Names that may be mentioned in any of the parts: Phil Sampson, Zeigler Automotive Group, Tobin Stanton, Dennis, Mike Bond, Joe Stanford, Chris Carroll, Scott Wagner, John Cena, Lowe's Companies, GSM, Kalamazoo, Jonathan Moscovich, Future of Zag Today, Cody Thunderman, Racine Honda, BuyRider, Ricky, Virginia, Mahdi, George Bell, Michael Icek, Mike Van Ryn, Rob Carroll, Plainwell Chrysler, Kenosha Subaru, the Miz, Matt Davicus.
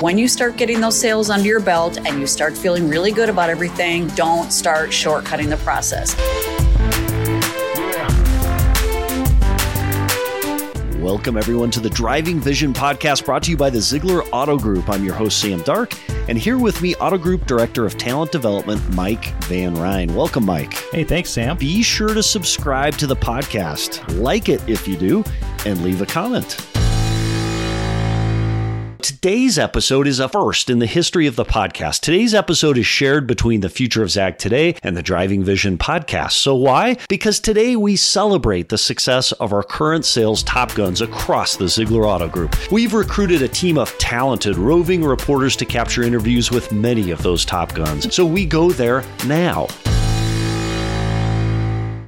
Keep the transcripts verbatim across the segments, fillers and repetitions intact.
When you start getting those sales under your belt and you start feeling really good about everything, don't start shortcutting the process. Welcome, everyone, to the Driving Vision podcast brought to you by the Zeigler Auto Group. I'm your host, Sam Dark, and here with me, Auto Group Director of Talent Development, Mike Van Ryn. Welcome, Mike. Hey, thanks, Sam. Be sure to subscribe to the podcast, like it if you do, and leave a comment. Today's episode is a first in the history of the podcast. Today's episode is shared between the Future of Zag Today and the Driving Vision podcast. So why? Because today we celebrate the success of our current sales top guns across the Zeigler Auto Group. We've recruited a team of talented roving reporters to capture interviews with many of those top guns. So we go there now.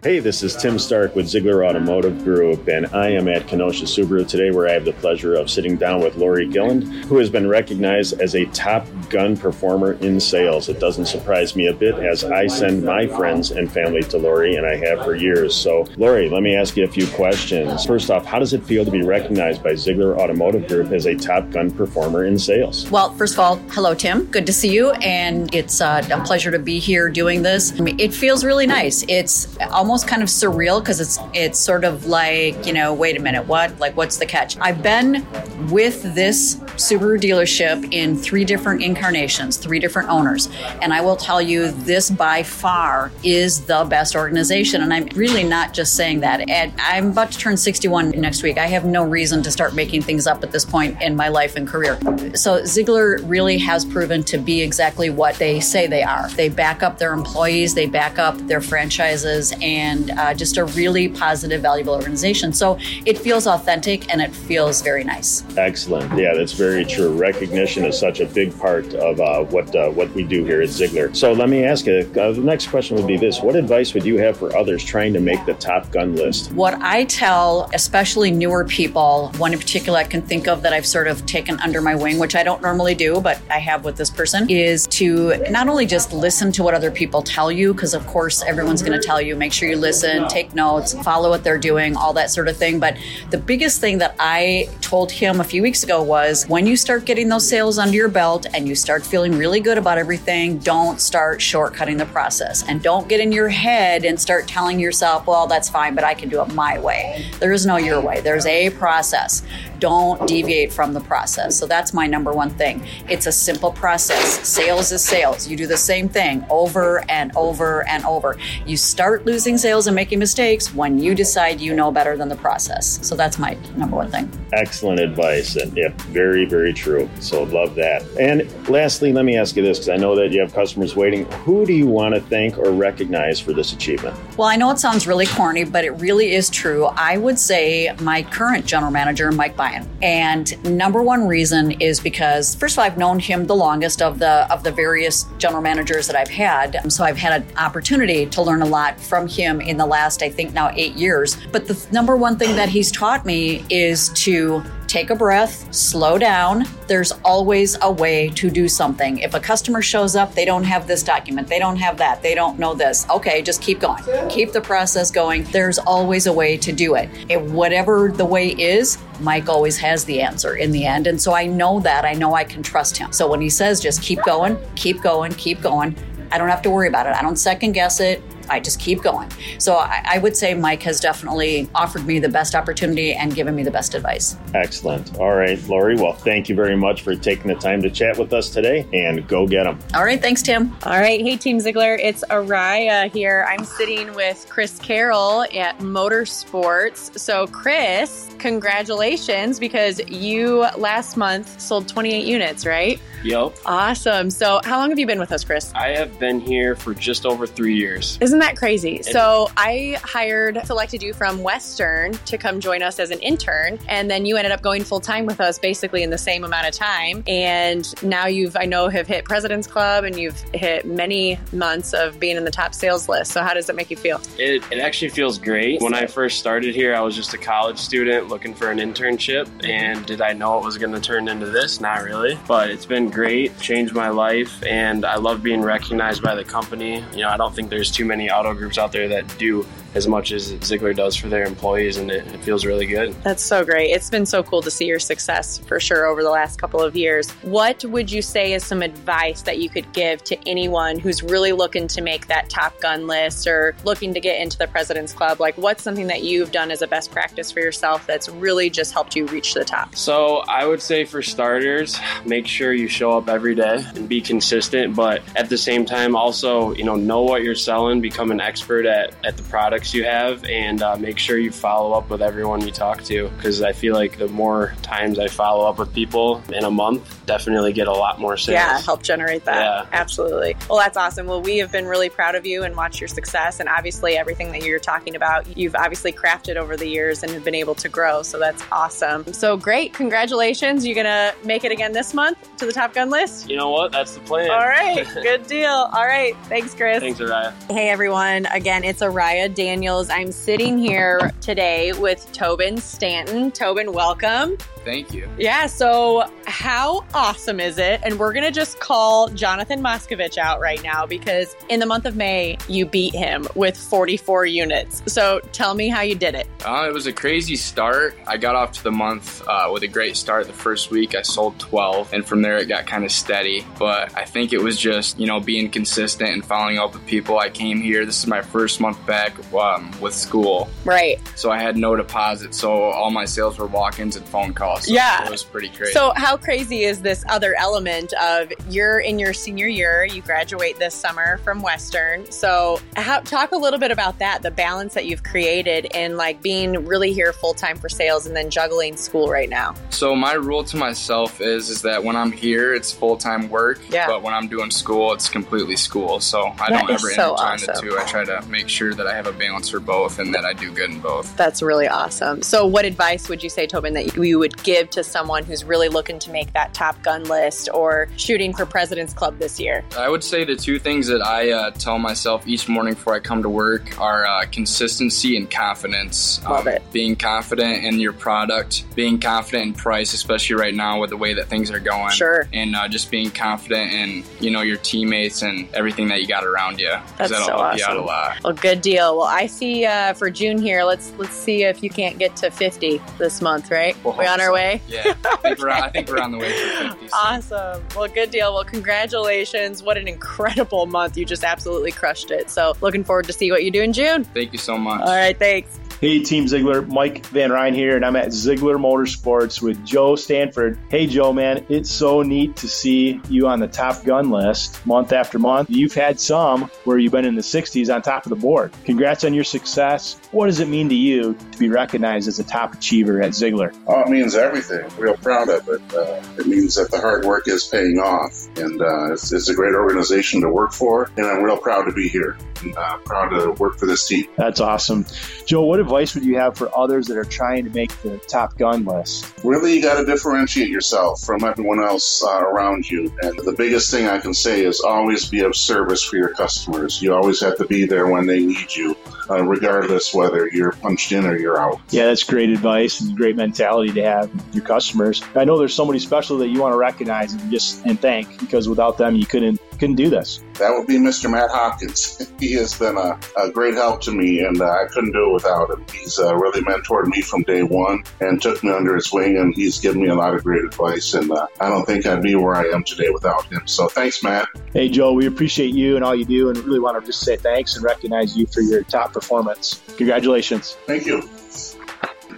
Hey, this is Tim Stark with Zeigler Automotive Group, and I am at Kenosha Subaru today, where I have the pleasure of sitting down with Lori Gilland, who has been recognized as a top gun performer in sales. It doesn't surprise me a bit, as I send my friends and family to Lori, and I have for years. So, Lori, let me ask you a few questions. First off, how does it feel to be recognized by Zeigler Automotive Group as a top gun performer in sales? Well, first of all, hello, Tim. Good to see you, and it's uh, a pleasure to be here doing this. I mean, it feels really nice. It's almost kind of surreal, because it's it's sort of like, you know, wait a minute, what? Like, what's the catch? I've been with this Subaru dealership in three different incarnations, three different owners, and I will tell you, this by far is the best organization, and I'm really not just saying that. And I'm about to turn sixty-one next week. I have no reason to start making things up at this point in my life and career. So Zeigler really has proven to be exactly what they say they are. They back up their employees, they back up their franchises, and and uh, just a really positive, valuable organization. So it feels authentic and it feels very nice. Excellent. Yeah, that's very true. Recognition is such a big part of uh, what uh, what we do here at Zeigler. So let me ask you, uh, the next question would be this. What advice would you have for others trying to make the top gun list? What I tell, especially newer people, one in particular I can think of that I've sort of taken under my wing, which I don't normally do, but I have with this person, is to not only just listen to what other people tell you, because of course everyone's going to tell you, make sure you listen, take notes, follow what they're doing, all that sort of thing. But the biggest thing that I told him a few weeks ago was, when you start getting those sales under your belt and you start feeling really good about everything, don't start shortcutting the process, and don't get in your head and start telling yourself, well, that's fine, but I can do it my way. There is no your way. There's a process. Don't deviate from the process. So that's my number one thing. It's a simple process. Sales is sales. You do the same thing over and over and over. You start losing sales and making mistakes when you decide you know better than the process. So that's my number one thing. Excellent advice, and yeah, very, very true. So love that. And lastly, let me ask you this, because I know that you have customers waiting. Who do you want to thank or recognize for this achievement? Well, I know it sounds really corny, but it really is true. I would say my current general manager, Mike Bond. And number one reason is because, first of all, I've known him the longest of the of the various general managers that I've had. So I've had an opportunity to learn a lot from him in the last, I think now, eight years. But the number one thing that he's taught me is to take a breath, slow down. There's always a way to do something. If a customer shows up, they don't have this document, they don't have that, they don't know this. Okay, just keep going. Keep the process going. There's always a way to do it. And whatever the way is, Mike always has the answer in the end. And so I know that. I know I can trust him. So when he says, just keep going, keep going, keep going, I don't have to worry about it. I don't second guess it. I just keep going. So I, I would say Mike has definitely offered me the best opportunity and given me the best advice. Excellent. All right, Lori. Well, thank you very much for taking the time to chat with us today, and go get them. All right. Thanks, Tim. All right. Hey, Team Zeigler. It's Araya here. I'm sitting with Chris Carroll at Motorsports. So Chris, congratulations, because you last month sold twenty-eight units, right? Yep. Awesome. So how long have you been with us, Chris? I have been here for just over three years. Isn't that crazy? It so is. I hired, selected you from Western to come join us as an intern. And then you ended up going full time with us basically in the same amount of time. And now you've, I know, have hit President's Club, and you've hit many months of being in the top sales list. So how does it make you feel? It, it actually feels great. When I first started here, I was just a college student looking for an internship. And did I know it was going to turn into this? Not really. But it's been great, changed my life, and I love being recognized by the company. You know, I don't think there's too many auto groups out there that do as much as Zeigler does for their employees, and it, it feels really good. That's so great. It's been so cool to see your success for sure over the last couple of years. What would you say is some advice that you could give to anyone who's really looking to make that Top Gun list or looking to get into the President's Club? Like, what's something that you've done as a best practice for yourself that's really just helped you reach the top? So I would say, for starters, make sure you show up every day and be consistent, but at the same time also, you know, know what you're selling, become an expert at, at the products you have, and uh, make sure you follow up with everyone you talk to, because I feel like the more times I follow up with people in a month, definitely get a lot more sales. Yeah, help generate that. Yeah. Absolutely. Well, that's awesome. Well, we have been really proud of you and watched your success, and obviously everything that you're talking about, you've obviously crafted over the years and have been able to grow, so that's awesome. So great. Congratulations. You're going to make it again this month to the Top Gun list? You know what? That's the plan. All right. Good deal. All right. Thanks, Chris. Thanks, Araya. Hey, everyone. Again, it's Araya Dan. I'm sitting here today with Tobin Stanton. Tobin, welcome. Thank you. Yeah, so how awesome is it? And we're going to just call Jonathan Moscovich out right now, because in the month of May, you beat him with forty-four units. So tell me how you did it. Uh, it was a crazy start. I got off to the month uh, with a great start. The first week, I sold twelve, and from there, it got kind of steady. But I think it was just, you know, being consistent and following up with people. I came here. This is my first month back. Um, with school. Right. So I had no deposit, so all my sales were walk-ins and phone calls. So yeah. It was pretty crazy. So how crazy is this other element of you're in your senior year, you graduate this summer from Western. So how, talk a little bit about that, the balance that you've created in like being really here full-time for sales and then juggling school right now. So my rule to myself is, is that when I'm here, it's full-time work. Yeah. But when I'm doing school, it's completely school. So I that don't ever so intertwine awesome. the two. I try to make sure that I have a balance for both and that I do good in both. That's really awesome. So what advice would you say, Tobin, that you would give to someone who's really looking to make that Top Gun list or shooting for President's Club this year? I would say the two things that I uh, tell myself each morning before I come to work are uh, consistency and confidence. Love um, it. Being confident in your product, being confident in price, especially right now with the way that things are going. Sure. And uh, just being confident in, you know, your teammates and everything that you got around you. That's that'll so help awesome. you out a lot. Well, good deal. Well, I I see uh, for June here, let's let's see if you can't get to fifty this month, right? We'll we on our so. way? Yeah, I think, we're on, I think we're on the way for fifty. So. Awesome. Well, good deal. Well, congratulations. What an incredible month. You just absolutely crushed it. So looking forward to see what you do in June. Thank you so much. All right, thanks. Hey, Team Zeigler, Mike Van Ryn here, and I'm at Zeigler Motorsports with Joe Stanford. Hey, Joe, man, it's so neat to see you on the Top Gun list month after month. You've had some where you've been in the sixties on top of the board. Congrats on your success. What does it mean to you to be recognized as a top achiever at Zeigler? Oh, it means everything. Real proud of it. Uh, it means that the hard work is paying off, and uh, it's, it's a great organization to work for, and I'm real proud to be here. And uh, proud to work for this team. That's awesome. Joe, what advice would you have for others that are trying to make the Top Gun list? Really, you got to differentiate yourself from everyone else uh, around you. And the biggest thing I can say is always be of service for your customers. You always have to be there when they need you, uh, regardless whether you're punched in or you're out. Yeah, that's great advice and great mentality to have your customers. I know there's somebody special that you want to recognize and just and thank, because without them, you couldn't couldn't do this. That would be Mister Matt Hopkins. He has been a, a great help to me, and uh, I couldn't do it without him. He's uh, really mentored me from day one and took me under his wing, and he's given me a lot of great advice, and uh, I don't think I'd be where I am today without him. So thanks, Matt. Hey, Joe, we appreciate you and all you do, and really want to just say thanks and recognize you for your top performance. Congratulations. Thank you.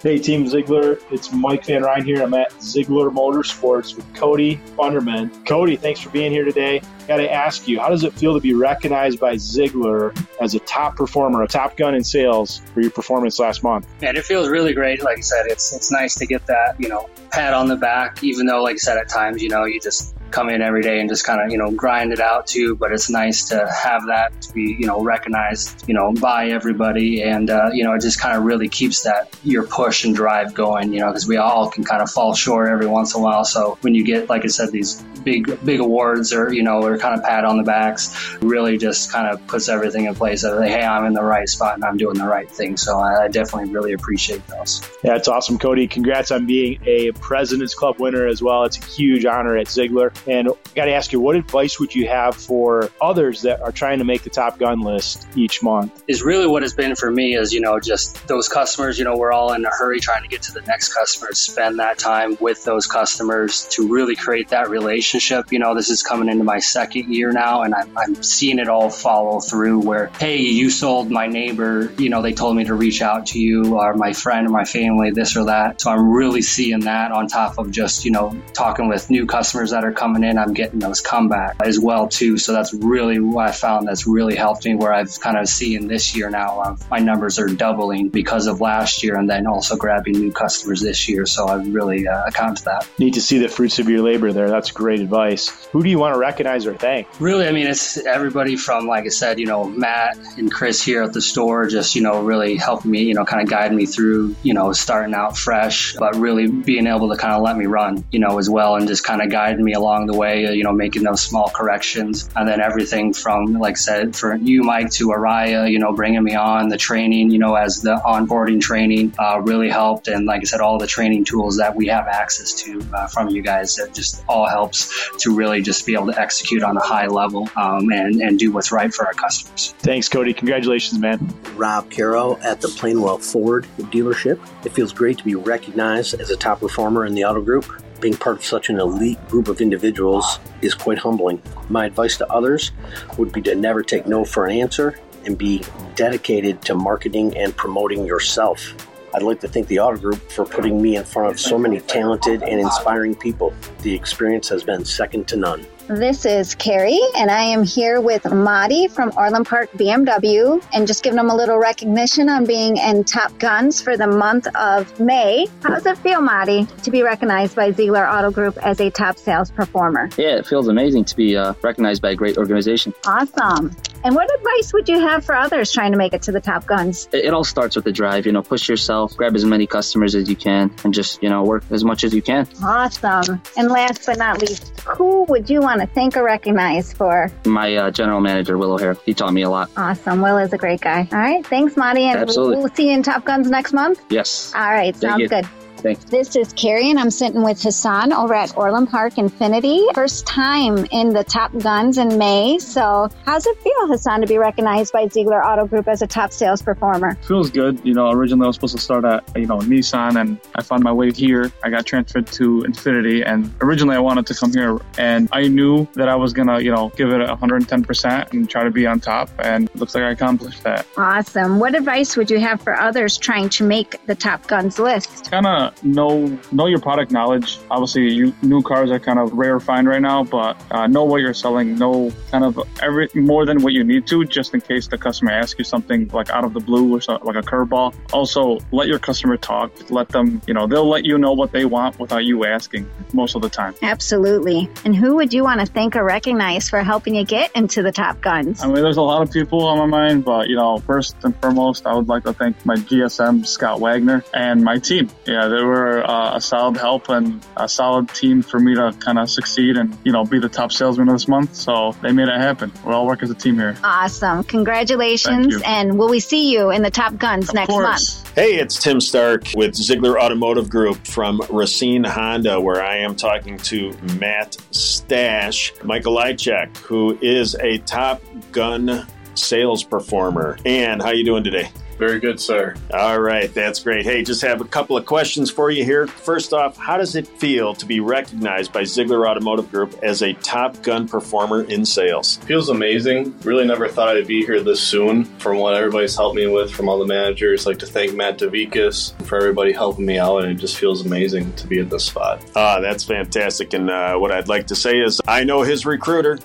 Hey, Team Zeigler, it's Mike Van Ryn here. I'm at Zeigler Motorsports with Cody Thunderman. Cody, thanks for being here today. Got to ask you, how does it feel to be recognized by Zeigler as a top performer, a top gun in sales for your performance last month? Man, it feels really great. Like I said, it's it's nice to get that, you know, pat on the back, even though, like I said, at times, you know, you just come in every day and just kind of, you know, grind it out too. But it's nice to have that to be, you know, recognized, you know, by everybody. And, uh, you know, it just kind of really keeps that your push and drive going, you know, because we all can kind of fall short every once in a while. So when you get, like I said, these big, big awards or, you know, or kind of pat on the backs, really just kind of puts everything in place. Of, hey, I'm in the right spot and I'm doing the right thing. So I definitely really appreciate those. Yeah, it's awesome, Cody. Congrats on being a President's Club winner as well. It's a huge honor at Zeigler. And I got to ask you, what advice would you have for others that are trying to make the Top Gun list each month? Is really what it's been for me is, you know, just those customers, you know, we're all in a hurry trying to get to the next customer, spend that time with those customers to really create that relationship. You know, this is coming into my second year now, and I'm, I'm seeing it all follow through where, hey, you sold my neighbor, you know, they told me to reach out to you, or my friend or my family, this or that. So I'm really seeing that on top of just, you know, talking with new customers that are coming in, I'm getting those comeback as well too. So that's really what I found that's really helped me, where I've kind of seen this year now, um, my numbers are doubling because of last year, and then also grabbing new customers this year. So I really uh, account for that. Need to see the fruits of your labor there. That's great advice. Who do you want to recognize or thank? Really, I mean, it's everybody from, like I said, you know, Matt and Chris here at the store, just, you know, really helping me, you know, kind of guide me through, you know, starting out fresh, but really being able to kind of let me run, you know, as well, and just kind of guide me along the way, you know, making those small corrections. And then everything from, like I said, for you, Mike, to Araya, you know, bringing me on the training, you know, as the onboarding training uh, really helped. And like I said, all the training tools that we have access to uh, from you guys, it just all helps to really just be able to execute on a high level um, and, and do what's right for our customers. Thanks, Cody. Congratulations, man. Rob Carroll at the Plainwell Ford dealership. It feels great to be recognized as a top performer in the auto group. Being part of such an elite group of individuals is quite humbling. My advice to others would be to never take no for an answer and be dedicated to marketing and promoting yourself. I'd like to thank the Auto Group for putting me in front of so many talented and inspiring people. The experience has been second to none. This is Carrie, and I am here with Mahdi from Orland Park B M W, and just giving them a little recognition on being in Top Guns for the month of May. How does it feel, Mahdi, to be recognized by Zeigler Auto Group as a top sales performer? Yeah, it feels amazing to be uh, recognized by a great organization. Awesome. And what advice would you have for others trying to make it to the Top Guns? It, it all starts with the drive. You know, push yourself, grab as many customers as you can, and just, you know, work as much as you can. Awesome. And last but not least, who would you want to thank or recognize for? My uh, general manager, Will O'Hare. He taught me a lot. Awesome. Will is a great guy. All right. Thanks, Mahdi. And absolutely. We'll see you in Top Guns next month? Yes. All right. Sounds good. Thanks. This is Carrie, and I'm sitting with Hassan over at Orland Park Infinity. First time in the Top Guns in May. So how's it feel, Hassan, to be recognized by Zeigler Auto Group as a top sales performer? Feels good. You know, originally I was supposed to start at, you know, Nissan, and I found my way here. I got transferred to Infinity, and originally I wanted to come here, and I knew that I was going to, you know, give it one hundred ten percent and try to be on top, and it looks like I accomplished that. Awesome. What advice would you have for others trying to make the Top Guns list? Kind of Know know your product knowledge. Obviously, you, new cars are kind of rare find right now, but uh, know what you're selling. Know kind of every more than what you need to, just in case the customer asks you something like out of the blue or something, like a curveball. Also, let your customer talk. Let them, you know, they'll let you know what they want without you asking most of the time. Absolutely. And who would you want to thank or recognize for helping you get into the Top Guns? I mean, there's a lot of people on my mind, but you know, first and foremost, I would like to thank my G S M, Scott Wagner, and my team. Yeah. They were uh, a solid help and a solid team for me to kind of succeed and, you know, be the top salesman of this month. So they made it happen. We're all working as a team here. Awesome. Congratulations. And will we see you in the Top Guns of next course. Month? Hey, it's Tim Stark with Zeigler Automotive Group from Racine Honda, where I am talking to Matt Stash, Michael Icek, who is a Top Gun sales performer. And how you doing today? Very good, sir. All right. That's great. Hey, just have a couple of questions for you here. First off, how does it feel to be recognized by Zeigler Automotive Group as a Top Gun performer in sales? Feels amazing. Really never thought I'd be here this soon. From what everybody's helped me with, from all the managers, I'd like to thank Matt Davicus for everybody helping me out, and it just feels amazing to be at this spot. Ah, that's fantastic. And uh, what I'd like to say is I know his recruiter.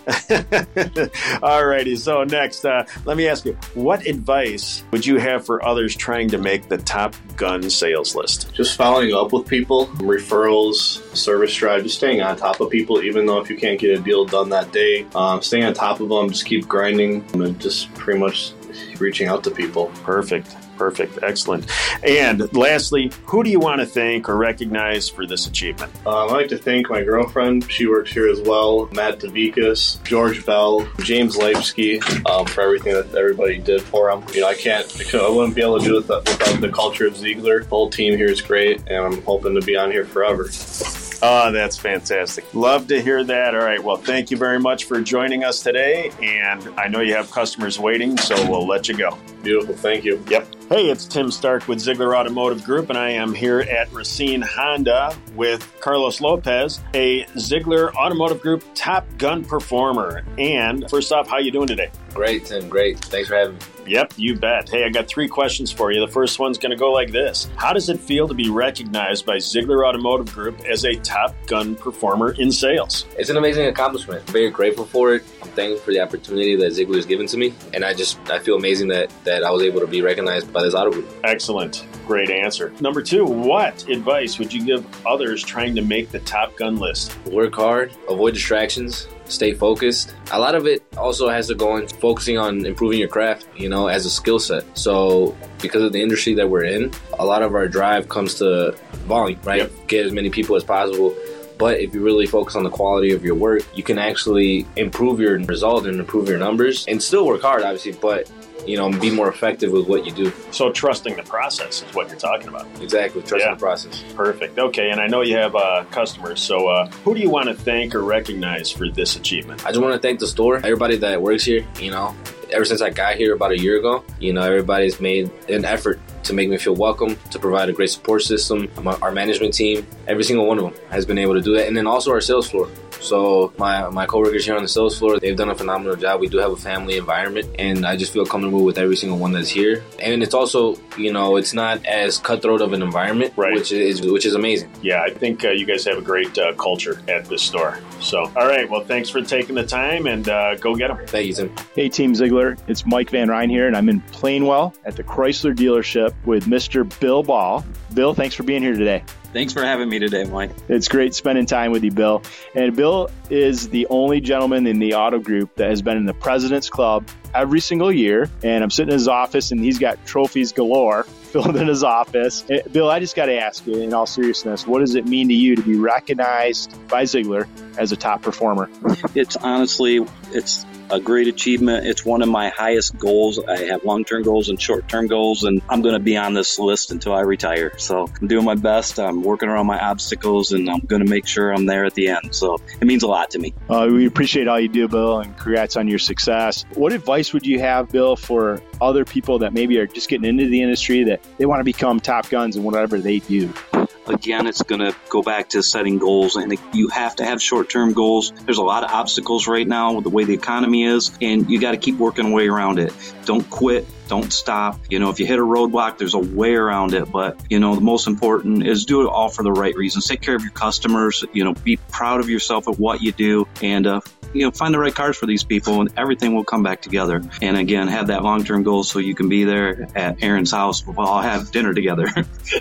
All righty. So next, uh, let me ask you, what advice would you have for others trying to make the Top Gun sales list? Just following up with people, referrals, service drive, just staying on top of people, even though if you can't get a deal done that day, um, staying on top of them, just keep grinding and just pretty much reaching out to people. Perfect. Perfect. Excellent. And lastly, who do you want to thank or recognize for this achievement? Um, I'd like to thank my girlfriend. She works here as well. Matt Davicus, George Bell, James Leipsky, um, for everything that everybody did for them. You know, I can't, I wouldn't be able to do it without the culture of Zeigler. The whole team here is great, and I'm hoping to be on here forever. Oh, that's fantastic. Love to hear that. All right. Well, thank you very much for joining us today. And I know you have customers waiting, so we'll let you go. Beautiful. Thank you. Yep. Hey, it's Tim Stark with Zeigler Automotive Group, and I am here at Racine Honda with Carlos Lopez, a Zeigler Automotive Group Top Gun performer. And first off, how you doing today? Great, Tim. Great. Thanks for having me. Yep, you bet. Hey, I got three questions for you. The first one's going to go like this. How does it feel to be recognized by Zeigler Automotive Group as a Top Gun performer in sales? It's an amazing accomplishment. I'm very grateful for it. I'm thankful for the opportunity that Zeigler has given to me. And I just, I feel amazing that, that I was able to be recognized by this auto group. Excellent. Great answer. Number two, what advice would you give others trying to make the Top Gun list? Work hard, avoid distractions, stay focused. A lot of it also has to go into focusing on improving your craft, you know, as a skill set. So because of the industry that we're in, a lot of our drive comes to volume, right? Yep. Get as many people as possible. But if you really focus on the quality of your work, you can actually improve your result and improve your numbers and still work hard, obviously, but you know, be more effective with what you do. So trusting the process is what you're talking about. Exactly, trusting yeah. the process. Perfect. Okay, and I know you have uh, customers, so uh, who do you want to thank or recognize for this achievement? I just want to thank the store, everybody that works here, you know. Ever since I got here about a year ago, you know, everybody's made an effort to make me feel welcome, to provide a great support system. My, our management team, every single one of them has been able to do that. And then also our sales floor. So my, my coworkers here on the sales floor, they've done a phenomenal job. We do have a family environment, and I just feel comfortable with every single one that's here. And it's also, you know, it's not as cutthroat of an environment, right. which is which is amazing. Yeah, I think uh, you guys have a great uh, culture at this store. So, all right, well, thanks for taking the time, and uh, go get them. Thank you, Tim. Hey, Team Zeigler, it's Mike Van Ryn here, and I'm in Plainwell at the Chrysler dealership with Mister Bill Ball. Bill, thanks for being here today. Thanks for having me today, Mike. It's great spending time with you, Bill. And Bill is the only gentleman in the auto group that has been in the President's Club every single year. And I'm sitting in his office, and he's got trophies galore filled in his office. Bill, I just got to ask you, in all seriousness, what does it mean to you to be recognized by Zeigler as a top performer? It's honestly, it's a great achievement. It's one of my highest goals. I have long-term goals and short-term goals, and I'm going to be on this list until I retire. So I'm doing my best. I'm working around my obstacles, and I'm going to make sure I'm there at the end. So it means a lot to me. Uh, we appreciate all you do, Bill, and congrats on your success. What advice would you have, Bill, for other people that maybe are just getting into the industry, that they want to become Top Guns in whatever they do? Again, it's going to go back to setting goals, and you have to have short-term goals. There's a lot of obstacles right now with the way the economy is, and you got to keep working way around it. Don't quit. Don't stop. You know, if you hit a roadblock, there's a way around it. But, you know, the most important is do it all for the right reasons. Take care of your customers. You know, be proud of yourself at what you do, and, uh, you know, find the right cars for these people, and everything will come back together. And again, have that long-term goal so you can be there at Aaron's house. We'll all have dinner together.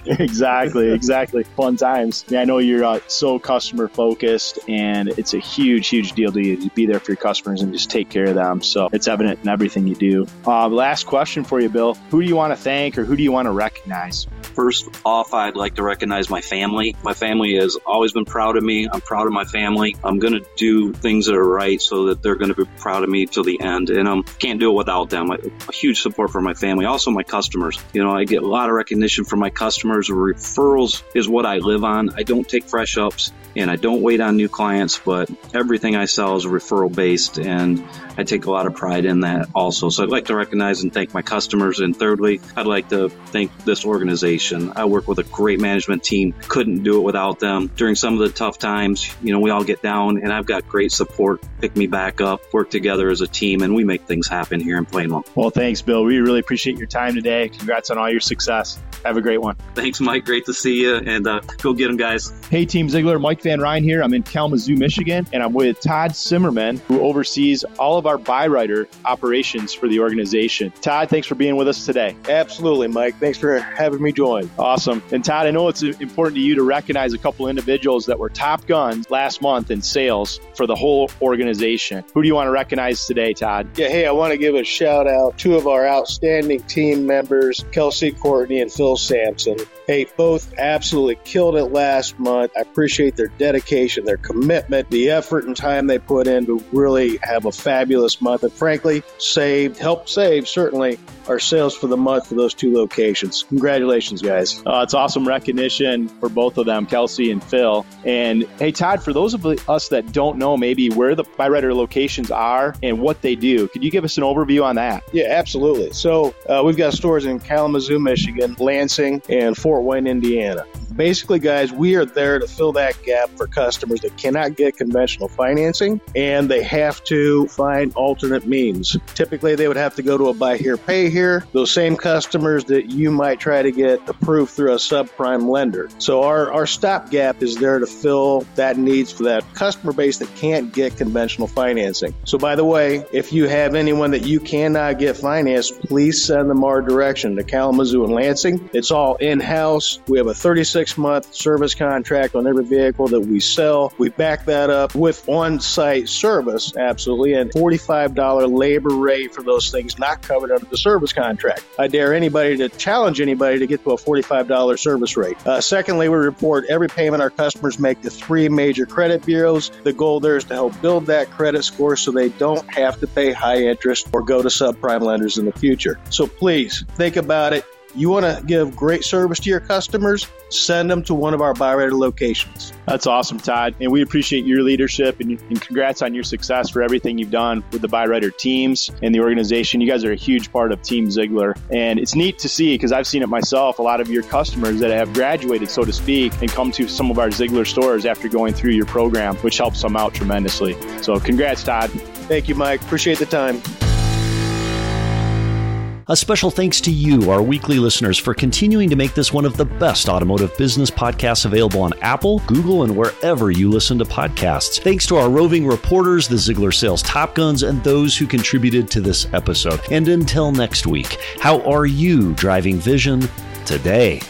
Exactly. Exactly. Fun times. I know you're uh, so customer focused, and it's a huge, huge deal to you to be there for your customers and just take care of them. So it's evident in everything you do. Uh, last question for you, Bill. Who do you want to thank, or who do you want to recognize? First off, I'd like to recognize my family. My family has always been proud of me. I'm proud of my family. I'm going to do things that are right, so that they're going to be proud of me till the end, and I um, can't do it without them. I, a huge support for my family, also my customers. You know, I get a lot of recognition from my customers. Referrals is what I live on. I don't take fresh ups, and I don't wait on new clients, but everything I sell is referral based, and I take a lot of pride in that also. So I'd like to recognize and thank my customers. And thirdly, I'd like to thank this organization. I work with a great management team. Couldn't do it without them. During some of the tough times, you know, we all get down, and I've got great support. Pick me back up, work together as a team, and we make things happen here in Plainwell. Well, thanks, Bill. We really appreciate your time today. Congrats on all your success. Have a great one. Thanks, Mike. Great to see you, and uh, go get them, guys. Hey, Team Zeigler. Mike Van Ryn here. I'm in Kalamazoo, Michigan, and I'm with Todd Simmerman, who oversees all of our BuyRider operations for the organization. Todd, thanks for being with us today. Absolutely, Mike. Thanks for having me join. Awesome. And Todd, I know it's important to you to recognize a couple individuals that were Top Guns last month in sales for the whole organization. organization. Who do you want to recognize today, Todd? Yeah, hey, I want to give a shout out to two of our outstanding team members, Kelsey Courtney and Phil Sampson. Hey, both absolutely killed it last month. I appreciate their dedication, their commitment, the effort and time they put in to really have a fabulous month, and frankly, saved, helped save, certainly, our sales for the month for those two locations. Congratulations, guys. Uh, it's awesome recognition for both of them, Kelsey and Phil. And hey, Todd, for those of us that don't know maybe where the BuyRider locations are and what they do, could you give us an overview on that? Yeah, absolutely. So uh, we've got stores in Kalamazoo, Michigan, Lansing, and Fort Wayne, Indiana. Basically, guys, we are there to fill that gap for customers that cannot get conventional financing and they have to find alternate means. Typically, they would have to go to a buy here, pay here, those same customers that you might try to get approved through a subprime lender. So our, our stopgap is there to fill that needs for that customer base that can't get conventional financing. So by the way, if you have anyone that you cannot get financed, please send them our direction to Kalamazoo and Lansing. It's all in-house. We have a thirty-six six-month service contract on every vehicle that we sell. We back that up with on-site service, absolutely, and forty-five dollars labor rate for those things not covered under the service contract. I dare anybody to challenge anybody to get to a forty-five dollars service rate. Uh, secondly, we report every payment our customers make to three major credit bureaus. The goal there is to help build that credit score so they don't have to pay high interest or go to subprime lenders in the future. So please think about it. You want to give great service to your customers? Send them to one of our BuyRider locations. That's awesome, Todd. And we appreciate your leadership and, and congrats on your success for everything you've done with the BuyRider teams and the organization. You guys are a huge part of Team Zeigler. And it's neat to see, because I've seen it myself, a lot of your customers that have graduated, so to speak, and come to some of our Zeigler stores after going through your program, which helps them out tremendously. So congrats, Todd. Thank you, Mike. Appreciate the time. A special thanks to you, our weekly listeners, for continuing to make this one of the best automotive business podcasts available on Apple, Google, and wherever you listen to podcasts. Thanks to our roving reporters, the Zeigler Sales Top Guns, and those who contributed to this episode. And until next week, how are you driving vision today?